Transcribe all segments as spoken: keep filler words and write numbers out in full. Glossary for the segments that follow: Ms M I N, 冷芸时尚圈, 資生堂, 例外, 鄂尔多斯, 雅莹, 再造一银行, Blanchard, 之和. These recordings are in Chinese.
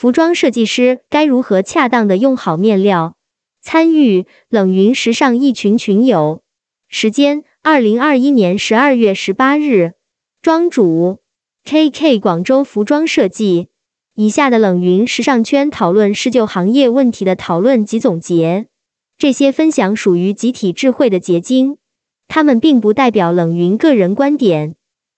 服装设计师该如何恰当的用好面料？参与冷云时尚一群群友，时间二零二一年十二月十八日，庄主 K K 广州服装设计。以下的冷云时尚圈讨论是就行业问题的讨论及总结，这些分享属于集体智慧的结晶，他们并不代表冷云个人观点。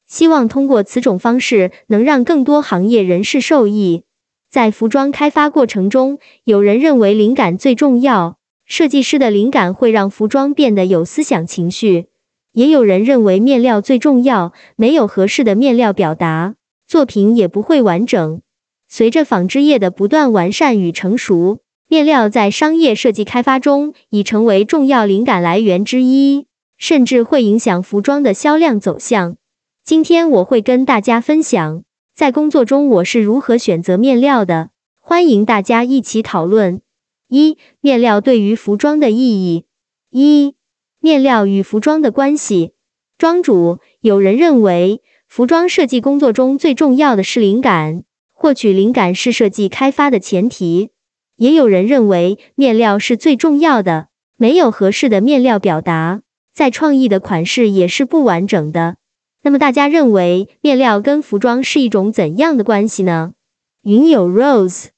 希望通过此种方式能让更多行业人士受益。在服装开发过程中，有人认为灵感最重要，设计师的灵感会让服装变得有思想情绪。也有人认为面料最重要，没有合适的面料表达，作品也不会完整。随着纺织业的不断完善与成熟，面料在商业设计开发中已成为重要灵感来源之一，甚至会影响服装的销量走向。今天我会跟大家分享，在工作中我是如何选择面料的，欢迎大家一起讨论。一、面料对于服装的意义。一、面料与服装的关系。庄主，有人认为，服装设计工作中最重要的是灵感，获取灵感是设计开发的前提。也有人认为，面料是最重要的，没有合适的面料表达，在创意的款式也是不完整的。那么大家认为面料跟服装是一种怎样的关系呢？云友 Rose，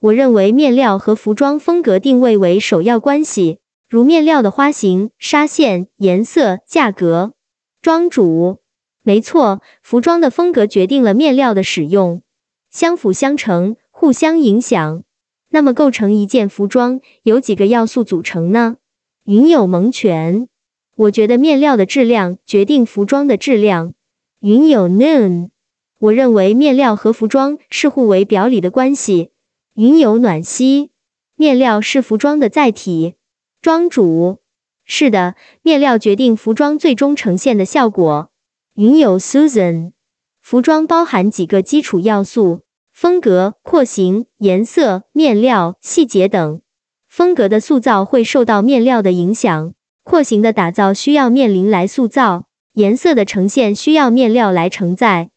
我认为面料和服装风格定位为首要关系，如面料的花型、纱线、颜色、价格。庄主，没错，服装的风格决定了面料的使用，相辅相成，互相影响。那么构成一件服装有几个要素组成呢？云友蒙泉，我觉得面料的质量决定服装的质量。云友 N， 我认为面料和服装是互为表里的关系。云友暖西，面料是服装的载体。庄主，是的，面料决定服装最终呈现的效果。云友 Susan， 服装包含几个基础要素，风格、廓形、颜色、面料、细节等。风格的塑造会受到面料的影响，廓形的打造需要面料来塑造，颜色的呈现需要面料来承载，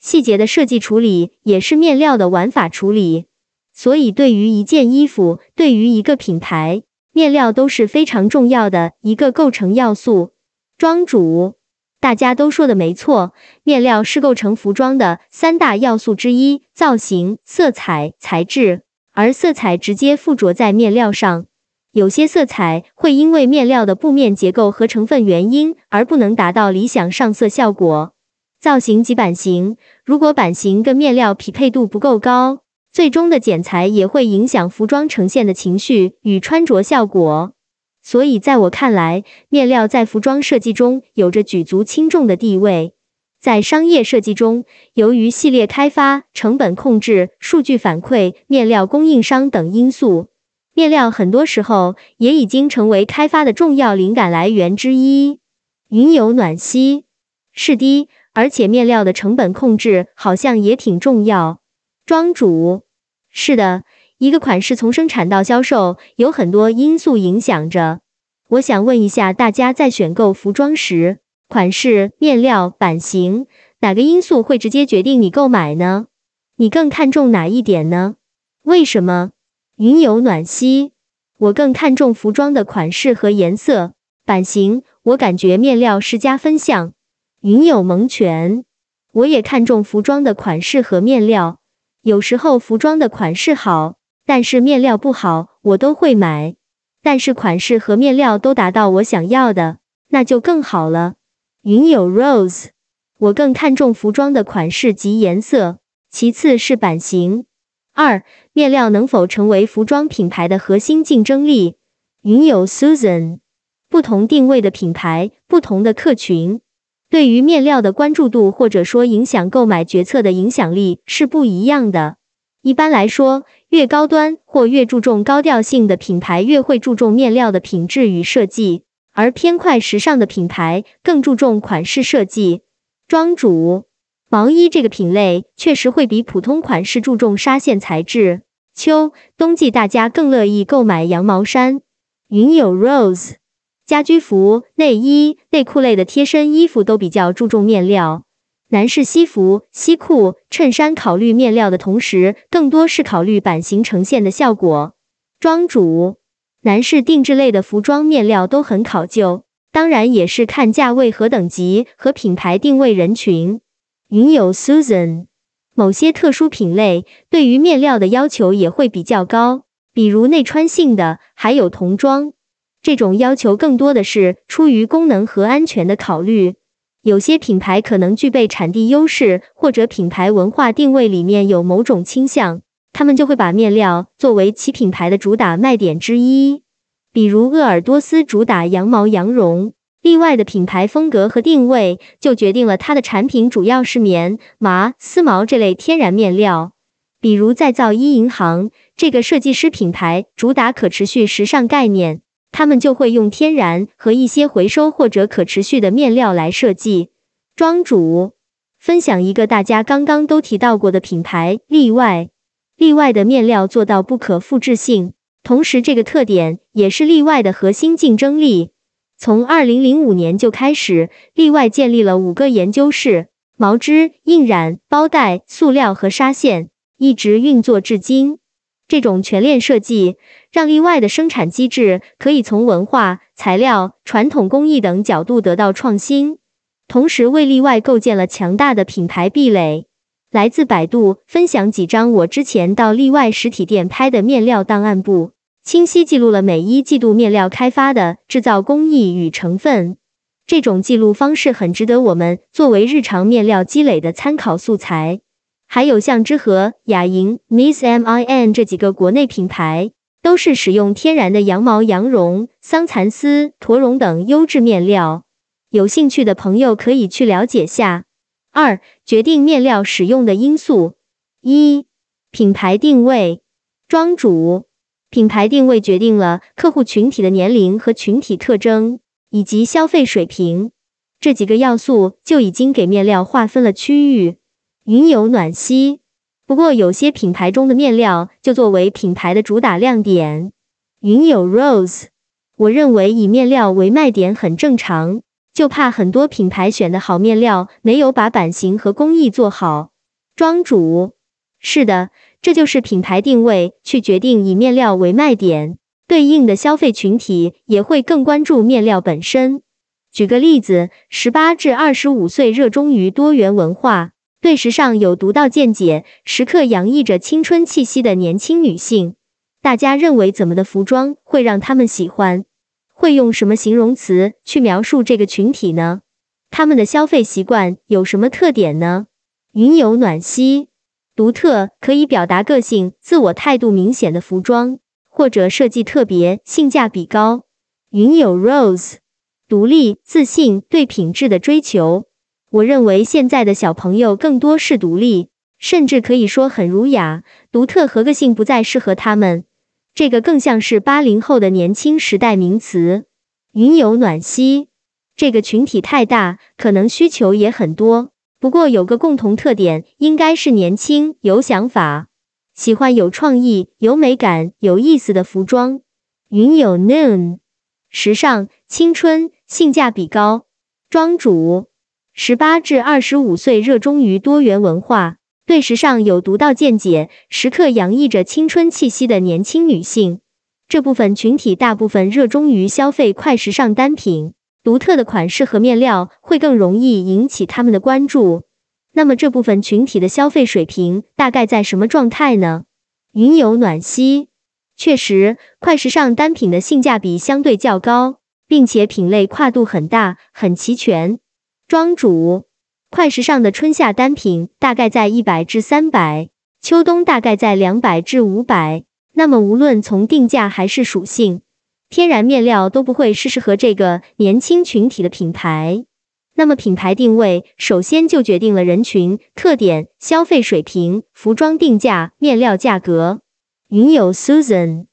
细节的设计处理也是面料的玩法处理。所以对于一件衣服，对于一个品牌，面料都是非常重要的一个构成要素。庄主，大家都说的没错，面料是构成服装的三大要素之一，造型、色彩、材质，而色彩直接附着在面料上。有些色彩会因为面料的布面结构和成分原因而不能达到理想上色效果。造型及版型，如果版型跟面料匹配度不够高，最终的剪裁也会影响服装呈现的情绪与穿着效果。所以在我看来，面料在服装设计中有着举足轻重的地位。在商业设计中，由于系列开发、成本控制、数据反馈、面料供应商等因素，面料很多时候也已经成为开发的重要灵感来源之一。云友暖西，是的，而且面料的成本控制好像也挺重要。庄主，是的，一个款式从生产到销售有很多因素影响着。我想问一下大家，在选购服装时，款式、面料、版型，哪个因素会直接决定你购买呢？你更看重哪一点呢？为什么？云友暖西，我更看重服装的款式和颜色、版型，我感觉面料是加分项。云友蒙泉，我也看重服装的款式和面料，有时候服装的款式好，但是面料不好，我都会买。但是款式和面料都达到我想要的，那就更好了。云友 Rose， 我更看重服装的款式及颜色，其次是版型。二、面料能否成为服装品牌的核心竞争力？云友 Susan， 不同定位的品牌，不同的客群，对于面料的关注度或者说影响购买决策的影响力是不一样的。一般来说，越高端或越注重高调性的品牌越会注重面料的品质与设计，而偏快时尚的品牌更注重款式设计。庄主，毛衣这个品类确实会比普通款式注重纱线材质，秋、冬季大家更乐意购买羊毛衫。云友 Rose， 家居服、内衣、内裤类的贴身衣服都比较注重面料。男士西服、西裤、衬衫考虑面料的同时，更多是考虑版型呈现的效果。庄主，男士定制类的服装面料都很考究，当然也是看价位和等级和品牌定位人群。云友 Susan， 某些特殊品类对于面料的要求也会比较高，比如内穿性的，还有童装。这种要求更多的是出于功能和安全的考虑。有些品牌可能具备产地优势，或者品牌文化定位里面有某种倾向，他们就会把面料作为其品牌的主打卖点之一。比如鄂尔多斯主打羊毛羊绒，例外的品牌风格和定位就决定了它的产品主要是棉、麻、丝毛这类天然面料。比如再造一银行，这个设计师品牌主打可持续时尚概念，他们就会用天然和一些回收或者可持续的面料来设计。庄主，分享一个大家刚刚都提到过的品牌，例外。例外的面料做到不可复制性，同时这个特点也是例外的核心竞争力。从二零零五年就开始，例外建立了五个研究室，毛织、印染、包带、塑料和纱线，一直运作至今。这种全链设计让例外的生产机制可以从文化、材料、传统工艺等角度得到创新，同时为例外构建了强大的品牌壁垒。来自百度，分享几张我之前到例外实体店拍的面料档案簿，清晰记录了每一季度面料开发的制造工艺与成分。这种记录方式很值得我们作为日常面料积累的参考素材。还有像之和、雅莹、Ms M I N 这几个国内品牌，都是使用天然的羊毛羊绒、桑蚕丝、驼绒等优质面料。有兴趣的朋友可以去了解下。二、决定面料使用的因素。一、品牌定位。庄主，品牌定位决定了客户群体的年龄和群体特征，以及消费水平。这几个要素就已经给面料划分了区域。云有暖息，不过有些品牌中的面料就作为品牌的主打亮点。云有 Rose， 我认为以面料为卖点很正常，就怕很多品牌选的好面料没有把版型和工艺做好。庄主，是的，这就是品牌定位去决定以面料为卖点，对应的消费群体也会更关注面料本身。举个例子 ,十八至二十五岁热衷于多元文化，对时尚有独到见解，时刻洋溢着青春气息的年轻女性，大家认为怎么的服装会让她们喜欢？会用什么形容词去描述这个群体呢？她们的消费习惯有什么特点呢？云有暖息，独特可以表达个性、自我态度明显的服装，或者设计特别、性价比高。云有 Rose， 独立、自信、对品质的追求。我认为现在的小朋友更多是独立，甚至可以说很儒雅，独特和个性不再适合他们。这个更像是八零后的年轻时代名词。云有暖息，这个群体太大，可能需求也很多，不过有个共同特点，应该是年轻、有想法，喜欢有创意、有美感、有意思的服装。云有 Noon， 时尚、青春、性价比高。庄主，十八至二十五岁热衷于多元文化，对时尚有独到见解，时刻洋溢着青春气息的年轻女性。这部分群体大部分热衷于消费快时尚单品，独特的款式和面料会更容易引起他们的关注。那么这部分群体的消费水平大概在什么状态呢？云有暖息，确实，快时尚单品的性价比相对较高，并且品类跨度很大，很齐全。庄主，快时尚的春夏单品大概在一百至三百，秋冬大概在两百至五百，那么无论从定价还是属性，天然面料都不会是适合这个年轻群体的品牌。那么品牌定位首先就决定了人群、特点、消费水平、服装定价、面料价格。云有 Susan，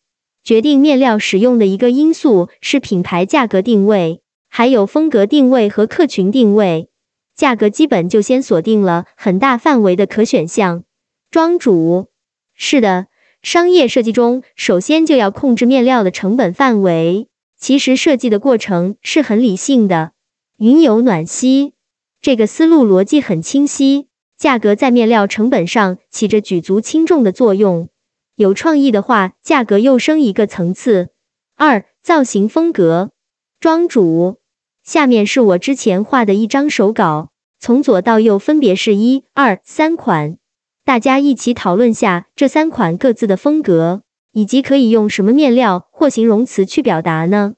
决定面料使用的一个因素是品牌价格定位，还有风格定位和客群定位，价格基本就先锁定了很大范围的可选项。庄主，是的，商业设计中首先就要控制面料的成本范围，其实设计的过程是很理性的。云有暖息，这个思路逻辑很清晰，价格在面料成本上起着举足轻重的作用。有创意的话，价格又升一个层次。二、造型风格。庄主，下面是我之前画的一张手稿，从左到右分别是一、二、三款，大家一起讨论下这三款各自的风格，以及可以用什么面料或形容词去表达呢？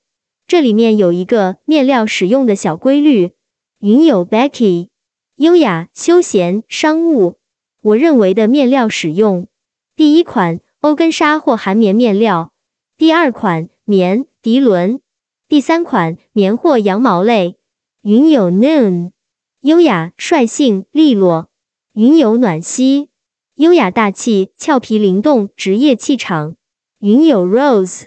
这里面有一个面料使用的小规律。云有 Becky 优雅、休闲、商务。我认为的面料使用，第一款欧根纱或韩棉面料，第二款棉、涤纶，第三款棉或羊毛类。云有 Noon 优雅、率性、利落。云有暖曦优雅、大气、俏皮、灵动、职业气场。云有 Rose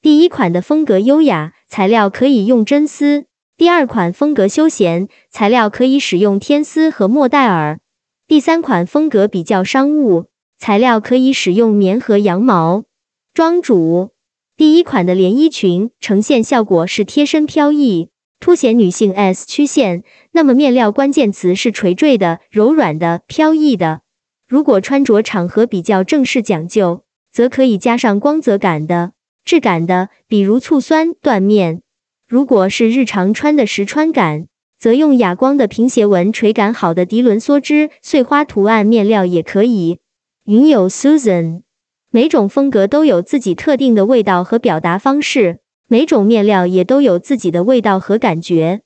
第一款的风格优雅，材料可以用真丝。第二款风格休闲，材料可以使用天丝和莫代尔。第三款风格比较商务，材料可以使用棉和羊毛。庄主，第一款的连衣裙呈现效果是贴身飘逸，凸显女性 S 曲线，那么面料关键词是垂坠的、柔软的、飘逸的。如果穿着场合比较正式讲究，则可以加上光泽感的、质感的，比如醋酸、缎面。如果是日常穿的实穿感，则用哑光的平斜纹垂感好的涤纶梭织碎花图案面料也可以。云有 Susan 每种风格都有自己特定的味道和表达方式，每种面料也都有自己的味道和感觉，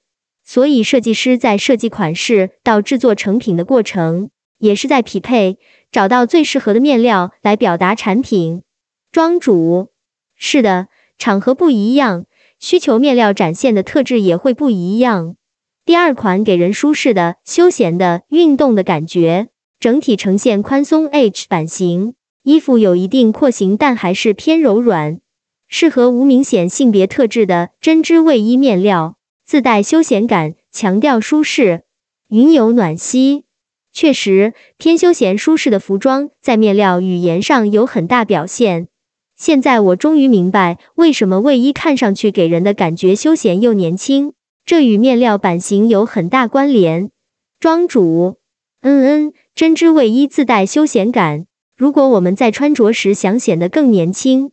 所以设计师在设计款式到制作成品的过程，也是在匹配，找到最适合的面料来表达产品。庄主，是的，场合不一样，需求面料展现的特质也会不一样。第二款给人舒适的、休闲的、运动的感觉，整体呈现宽松 H 版型，衣服有一定廓形但还是偏柔软，适合无明显性别特质的针织卫衣面料，自带休闲感，强调舒适。云有暖曦确实，偏休闲舒适的服装在面料语言上有很大表现。现在我终于明白为什么卫衣看上去给人的感觉休闲又年轻，这与面料版型有很大关联。庄主，嗯嗯，针织卫衣自带休闲感，如果我们在穿着时想显得更年轻，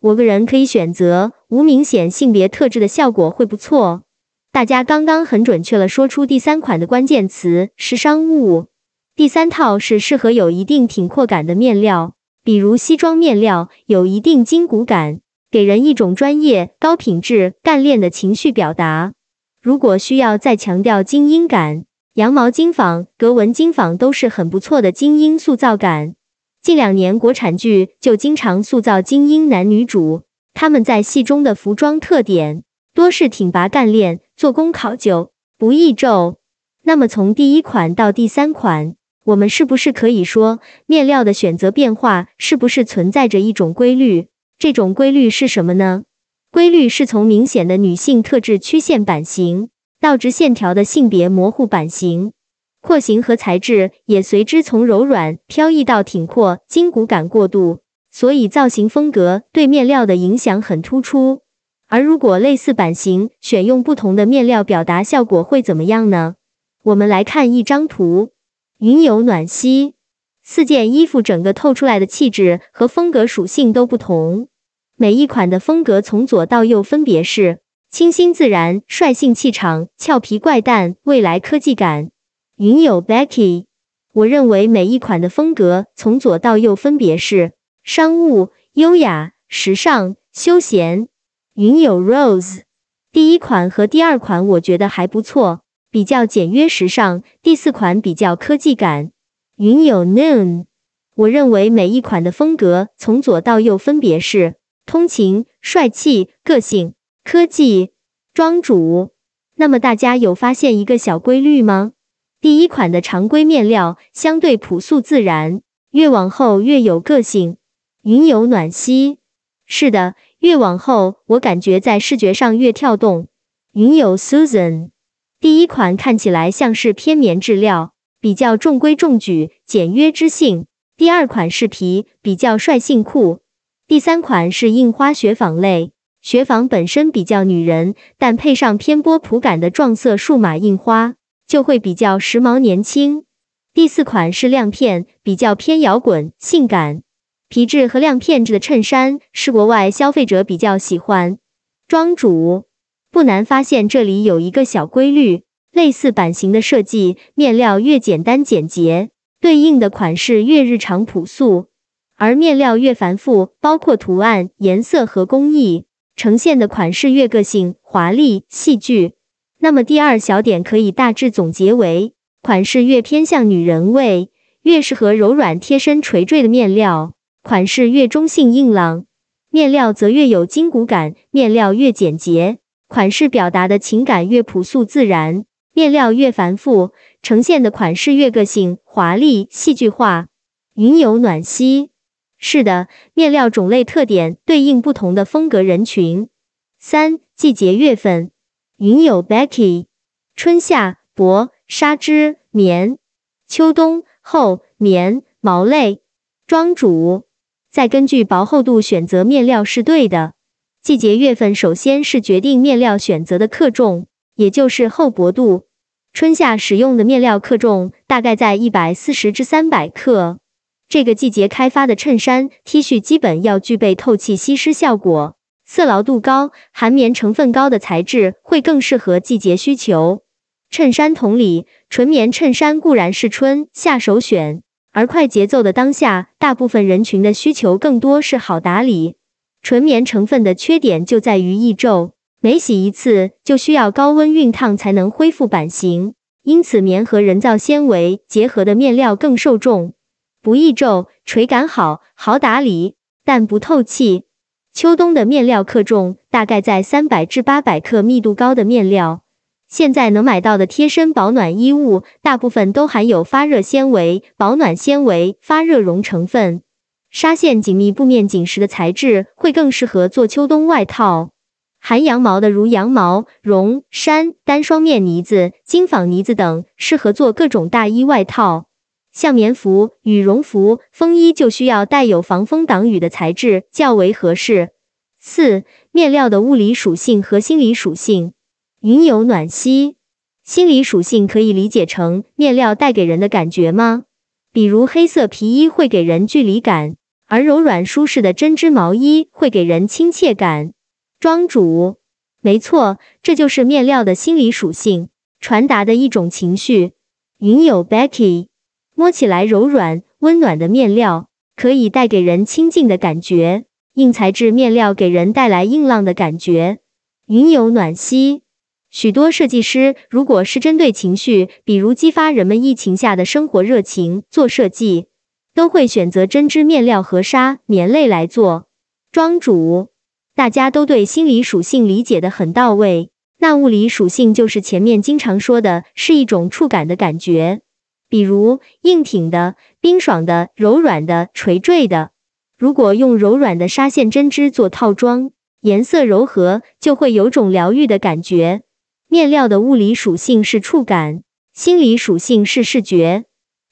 我个人可以选择无明显性别特质的效果会不错。大家刚刚很准确了说出第三款的关键词是商务，第三套是适合有一定挺阔感的面料。比如西装面料有一定筋骨感，给人一种专业、高品质、干练的情绪表达。如果需要再强调精英感，羊毛精纺、格纹精纺都是很不错的精英塑造感。近两年国产剧就经常塑造精英男女主，他们在戏中的服装特点多是挺拔干练，做工考究，不易皱。那么从第一款到第三款，我们是不是可以说，面料的选择变化是不是存在着一种规律？这种规律是什么呢？规律是从明显的女性特质曲线版型，到直线条的性别模糊版型，廓形和材质也随之从柔软、飘逸到挺阔、筋骨感过渡，所以造型风格对面料的影响很突出。而如果类似版型，选用不同的面料表达效果会怎么样呢？我们来看一张图。云有暖曦四件衣服整个透出来的气质和风格属性都不同，每一款的风格从左到右分别是清新自然、率性气场、俏皮怪诞、未来科技感。云有 Becky 我认为每一款的风格从左到右分别是商务、优雅、时尚、休闲。云有 Rose 第一款和第二款我觉得还不错，比较简约时尚，第四款比较科技感。云有 Noon 我认为每一款的风格从左到右分别是通勤、帅气、个性、科技。庄主，那么大家有发现一个小规律吗？第一款的常规面料相对朴素自然，越往后越有个性。云有暖曦是的，越往后我感觉在视觉上越跳动。云有 Susan第一款看起来像是偏棉质料，比较中规中矩，简约知性。第二款是皮，比较率性酷。第三款是印花雪纺类，雪纺本身比较女人，但配上偏波普感的撞色数码印花，就会比较时髦年轻。第四款是亮片，比较偏摇滚、性感。皮质和亮片质的衬衫是国外消费者比较喜欢。庄主不难发现这里有一个小规律，类似版型的设计，面料越简单简洁，对应的款式越日常朴素。而面料越繁复，包括图案、颜色和工艺，呈现的款式越个性、华丽、戏剧。那么第二小点可以大致总结为，款式越偏向女人味，越适合柔软贴身垂坠的面料，款式越中性硬朗，面料则越有筋骨感，面料越简洁，款式表达的情感越朴素自然，面料越繁复，呈现的款式越个性、华丽、戏剧化。云有暖兮。是的，面料种类特点对应不同的风格人群。三、季节月份。云有 Becky， 春夏薄纱织棉，秋冬厚棉毛类。庄主再根据薄厚度选择面料是对的。季节月份首先是决定面料选择的克重，也就是厚薄度。春夏使用的面料克重大概在 一百四十至三百 克。这个季节开发的衬衫 T 恤基本要具备透气吸湿效果，色牢度高、含棉成分高的材质会更适合季节需求。衬衫同理，纯棉衬衫固然是春夏首选，而快节奏的当下，大部分人群的需求更多是好打理。纯棉成分的缺点就在于易皱，每洗一次就需要高温熨烫才能恢复版型，因此棉和人造纤维结合的面料更受众。不易皱，垂感好，好打理，但不透气。秋冬的面料克重大概在 三百至八百 克，密度高的面料。现在能买到的贴身保暖衣物大部分都含有发热纤维、保暖纤维、发热绒成分。纱线紧密布面紧实的材质会更适合做秋冬外套。含羊毛的如羊毛、绒、衫、单双面呢子、金纺呢子等，适合做各种大衣外套。像棉服、羽绒服、风衣就需要带有防风挡雨的材质，较为合适。四、面料的物理属性和心理属性。云有暖兮。心理属性可以理解成面料带给人的感觉吗？比如黑色皮衣会给人距离感，而柔软舒适的针织毛衣会给人亲切感。庄主，没错，这就是面料的心理属性，传达的一种情绪。云有 Becky。摸起来柔软温暖的面料可以带给人亲近的感觉，硬材质面料给人带来硬朗的感觉。云有暖兮。许多设计师如果是针对情绪，比如激发人们疫情下的生活热情做设计，都会选择针织面料和纱棉类来做。庄主，大家都对心理属性理解得很到位，那物理属性就是前面经常说的，是一种触感的感觉。比如硬挺的、冰爽的、柔软的、垂坠的。如果用柔软的纱线针织做套装，颜色柔和，就会有种疗愈的感觉。面料的物理属性是触感，心理属性是视觉。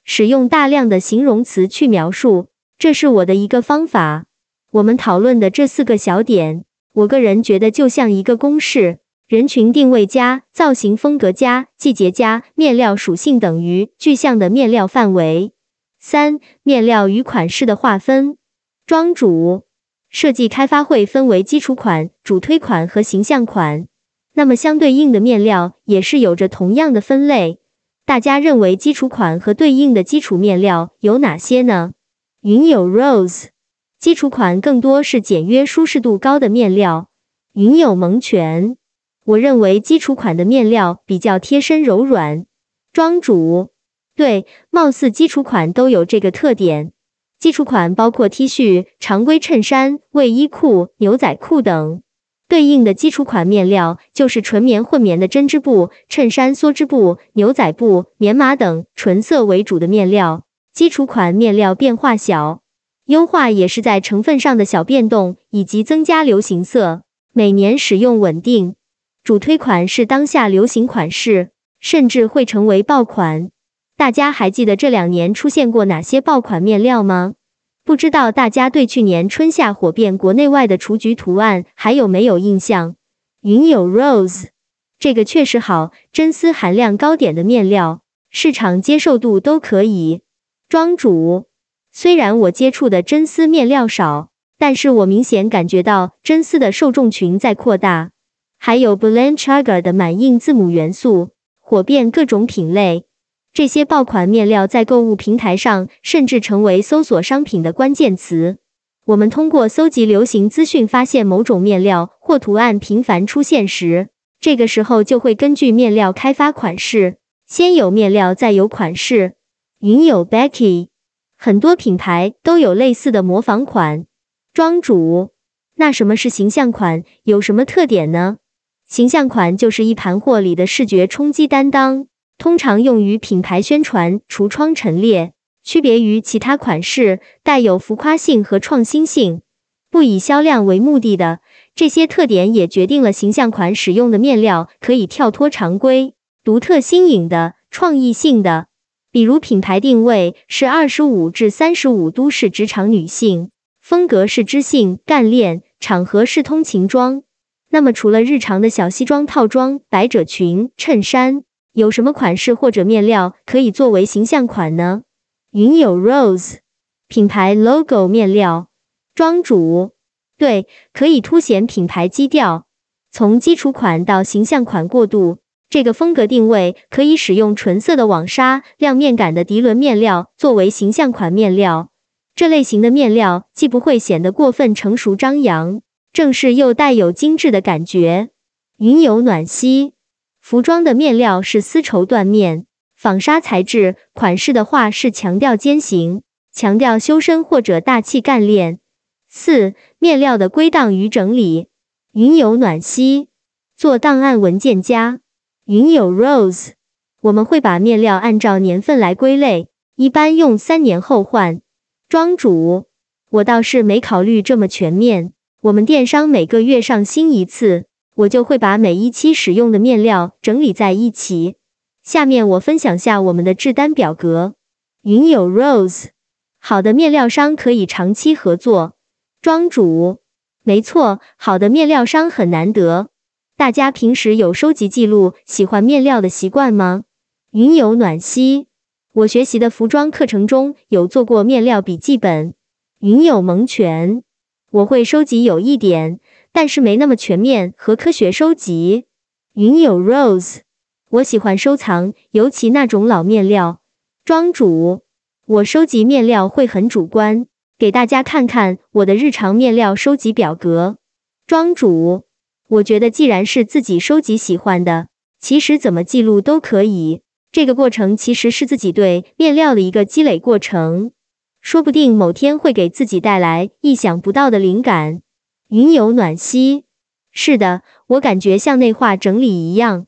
使用大量的形容词去描述，这是我的一个方法。我们讨论的这四个小点，我个人觉得就像一个公式。人群定位加造型风格加季节加面料属性等于具象的面料范围。三、面料与款式的划分。庄主，设计开发会分为基础款、主推款和形象款。那么相对应的面料也是有着同样的分类。大家认为基础款和对应的基础面料有哪些呢？云有 Rose。基础款更多是简约舒适度高的面料。云有萌泉。我认为基础款的面料比较贴身柔软。庄主，对，貌似基础款都有这个特点。基础款包括 T 恤、常规衬衫、卫衣裤、牛仔裤等。对应的基础款面料就是纯棉混棉的针织布、衬衫梭织布、牛仔布、棉麻等纯色为主的面料。基础款面料变化小，优化也是在成分上的小变动以及增加流行色，每年使用稳定。主推款是当下流行款式，甚至会成为爆款。大家还记得这两年出现过哪些爆款面料吗？不知道大家对去年春夏火遍国内外的雏菊图案还有没有印象？云有 Rose。这个确实好，真丝含量高点的面料，市场接受度都可以。庄主，虽然我接触的真丝面料少，但是我明显感觉到真丝的受众群在扩大。还有 Blanchard 的满印字母元素，火遍各种品类。这些爆款面料在购物平台上甚至成为搜索商品的关键词。我们通过搜集流行资讯发现某种面料或图案频繁出现时，这个时候就会根据面料开发款式，先有面料再有款式。云友 Becky， 很多品牌都有类似的模仿款。庄主，那什么是形象款，有什么特点呢？形象款就是一盘货里的视觉冲击担当，通常用于品牌宣传、橱窗陈列。区别于其他款式，带有浮夸性和创新性，不以销量为目的的，这些特点也决定了形象款使用的面料可以跳脱常规，独特新颖的、创意性的。比如品牌定位是二十五至三十五都市职场女性，风格是知性、干练，场合是通勤装。那么除了日常的小西装、套装、百褶裙、衬衫，有什么款式或者面料可以作为形象款呢？云友 Rose， 品牌 logo 面料。庄主，对，可以凸显品牌基调。从基础款到形象款过渡，这个风格定位可以使用纯色的网纱、亮面感的涤纶面料作为形象款面料。这类型的面料既不会显得过分成熟张扬，正式又带有精致的感觉。云友暖西，服装的面料是丝绸缎面。纺纱材质，款式的话是强调肩型，强调修身或者大气干练。四、面料的归档与整理。云友暖西，做档案文件家。云友 Rose， 我们会把面料按照年份来归类，一般用三年后换。庄主，我倒是没考虑这么全面，我们电商每个月上新一次，我就会把每一期使用的面料整理在一起。下面我分享下我们的制单表格。云友 Rose， 好的面料商可以长期合作。庄主，没错，好的面料商很难得。大家平时有收集记录喜欢面料的习惯吗？云友暖西，我学习的服装课程中有做过面料笔记本。云友萌泉，我会收集有一点，但是没那么全面和科学收集。云友 Rose，我喜欢收藏，尤其那种老面料。庄主，我收集面料会很主观，给大家看看我的日常面料收集表格。庄主，我觉得既然是自己收集喜欢的，其实怎么记录都可以，这个过程其实是自己对面料的一个积累过程，说不定某天会给自己带来意想不到的灵感。云友暖西，是的，我感觉像内化整理一样。